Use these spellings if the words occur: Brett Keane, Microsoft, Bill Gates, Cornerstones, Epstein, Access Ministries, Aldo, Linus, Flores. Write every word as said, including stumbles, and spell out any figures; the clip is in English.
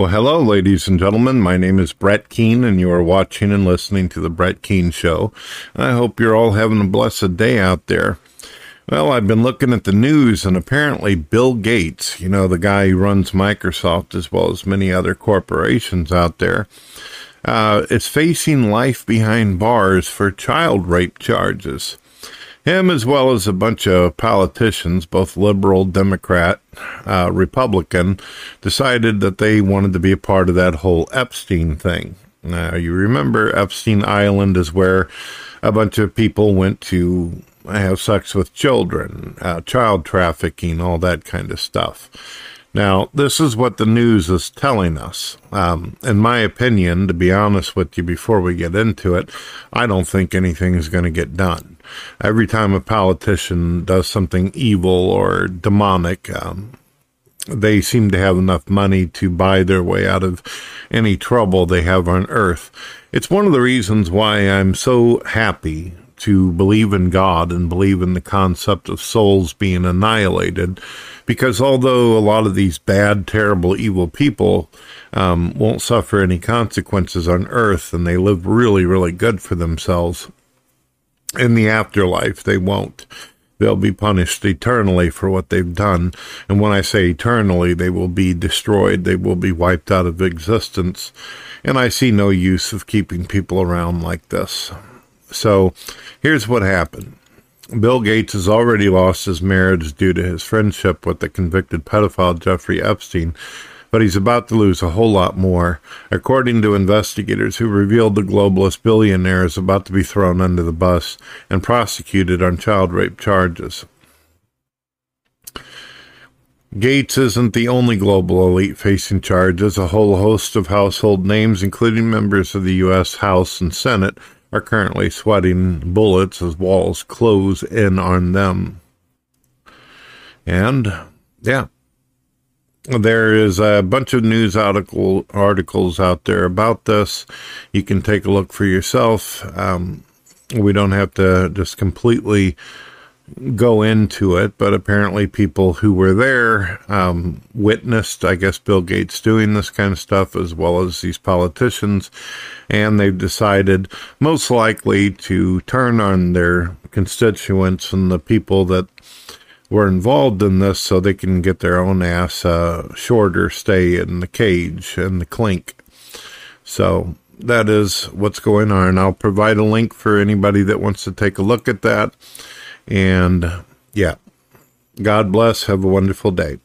Well, hello, ladies and gentlemen. My name is Brett Keane, and you are watching and listening to The Brett Keane Show. I hope you're all having a blessed day out there. Well, I've been looking at the news, and apparently Bill Gates, you know, the guy who runs Microsoft as well as many other corporations out there, uh, is facing life behind bars for child rape charges. Him, as well as a bunch of politicians, both liberal, Democrat, uh, Republican, decided that they wanted to be a part of that whole Epstein thing. Now, you remember Epstein Island is where a bunch of people went to have sex with children, uh, child trafficking, all that kind of stuff. Now, this is what the news is telling us. Um, in my opinion, to be honest with you, before we get into it, I don't think anything is going to get done. Every time a politician does something evil or demonic, um, they seem to have enough money to buy their way out of any trouble they have on earth. It's one of the reasons why I'm so happy to believe in God and believe in the concept of souls being annihilated, because although a lot of these bad, terrible, evil people um, won't suffer any consequences on earth, and they live really, really good for themselves, in the afterlife they won't. They'll be punished eternally for what they've done. And when I say eternally, they will be destroyed. They will be wiped out of existence. And I see no use of keeping people around like this. So here's what happened. Bill Gates has already lost his marriage due to his friendship with the convicted pedophile Jeffrey Epstein, but he's about to lose a whole lot more, according to investigators who revealed the globalist billionaire is about to be thrown under the bus and prosecuted on child rape charges. Gates isn't the only global elite facing charges. A whole host of household names, including members of the U S House and Senate, are currently sweating bullets as walls close in on them. And, yeah, there is a bunch of news article articles out there about this. You can take a look for yourself. Um, we don't have to just completely go into it, but apparently people who were there um, witnessed, I guess, Bill Gates doing this kind of stuff, as well as these politicians, and they've decided most likely to turn on their constituents and the people that were involved in this so they can get their own ass a shorter stay in the cage and the clink. So that is what's going on. I'll provide a link for anybody that wants to take a look at that. And yeah, God bless. Have a wonderful day.